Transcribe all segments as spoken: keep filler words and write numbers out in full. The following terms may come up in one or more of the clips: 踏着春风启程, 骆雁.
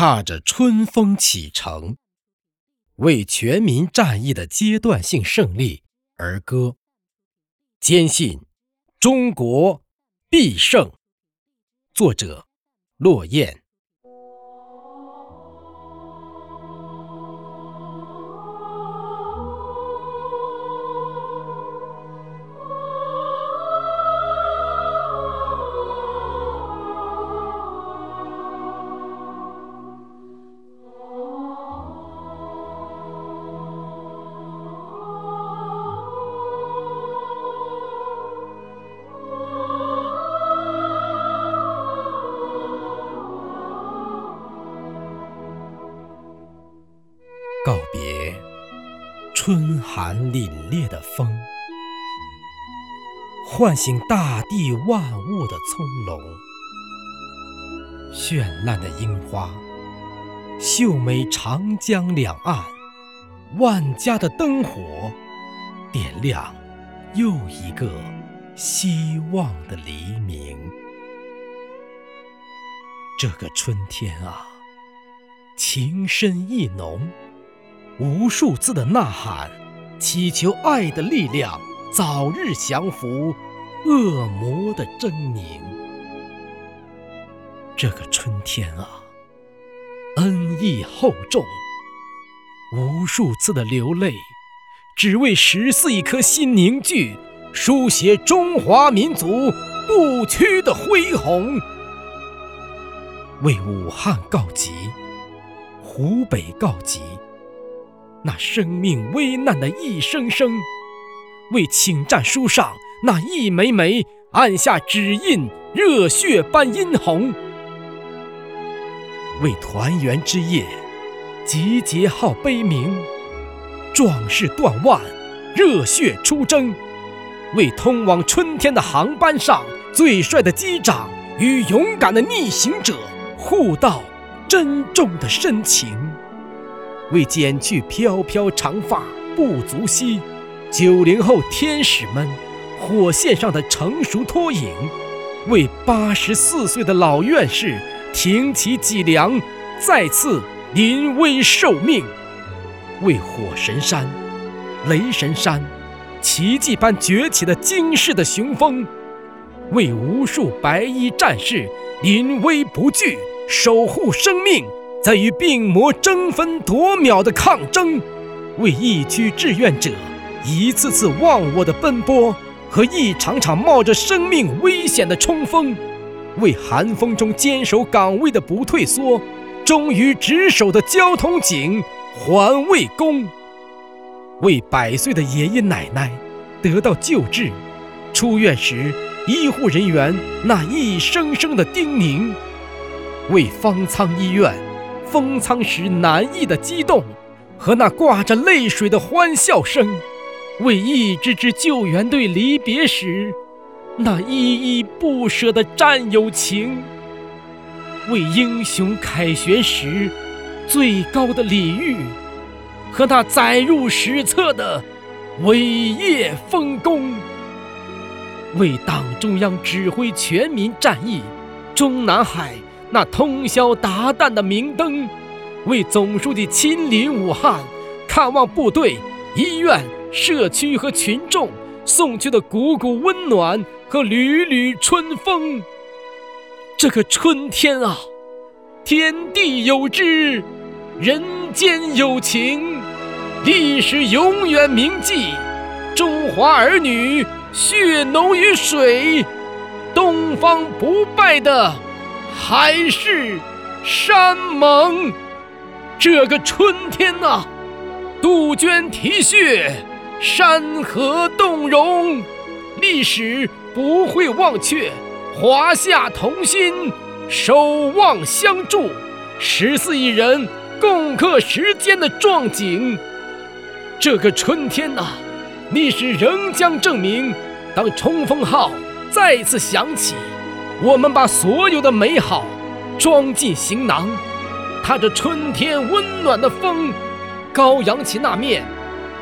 踏着春风启程，为全民战役的阶段性胜利而歌，坚信中国必胜。作者：骆雁。告别春寒凛冽的风，唤醒大地万物的葱茏。绚烂的樱花秀美长江两岸，万家的灯火点亮又一个希望的黎明。这个春天啊，情深意浓，无数次的呐喊，祈求爱的力量早日降服恶魔的狰狞。这个春天啊，恩义厚重，无数次的流泪，只为十四亿颗心凝聚，书写中华民族不屈的恢宏。为武汉告急，湖北告急，那生命危难的一声声，为请战书上那一枚枚按下指印热血般殷红，为团圆之夜集结号悲鸣，壮士断腕，热血出征，为通往春天的航班上最帅的机长与勇敢的逆行者互道珍重的深情，为剪去飘飘长发不足惜，九零后天使们火线上的成熟脱颖，为八十四岁的老院士挺起脊梁再次临危受命，为火神山、雷神山奇迹般崛起的惊世的雄风，为无数白衣战士临危不惧，守护生命在与病魔争分夺秒的抗争，为疫区志愿者一次次忘我的奔波和一场场冒着生命危险的冲锋，为寒风中坚守岗位的不退缩，忠于职守的交通警、环卫工，为百岁的爷爷奶奶得到救治，出院时医护人员那一声声的叮咛，为方舱医院封舱时难抑的激动和那挂着泪水的欢笑声，为一支支救援队离别时那依依不舍的战友情，为英雄凯旋时最高的礼遇和那载入史册的伟业丰功，为党中央指挥全民战役中南海那通宵达旦的明灯，为总书记亲临武汉看望部队、医院、社区和群众送去的股股温暖和缕缕春风。这个春天啊，天地有知，人间有情，历史永远铭记中华儿女血浓于水，东方不败的海誓山盟。这个春天啊，杜鹃啼血，山河动容，历史不会忘却，华夏同心，守望相助，十四亿人共克时艰的壮景。这个春天啊，历史仍将证明，当冲锋号再次响起，我们把所有的美好装进行囊，踏着春天温暖的风，高扬起那面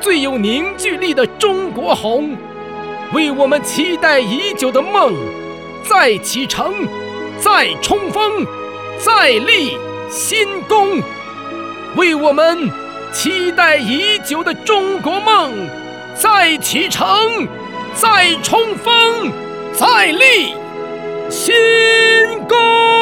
最有凝聚力的中国红，为我们期待已久的梦再启程，再冲锋，再立新宫，为我们期待已久的中国梦再启程，再冲锋，再立新功。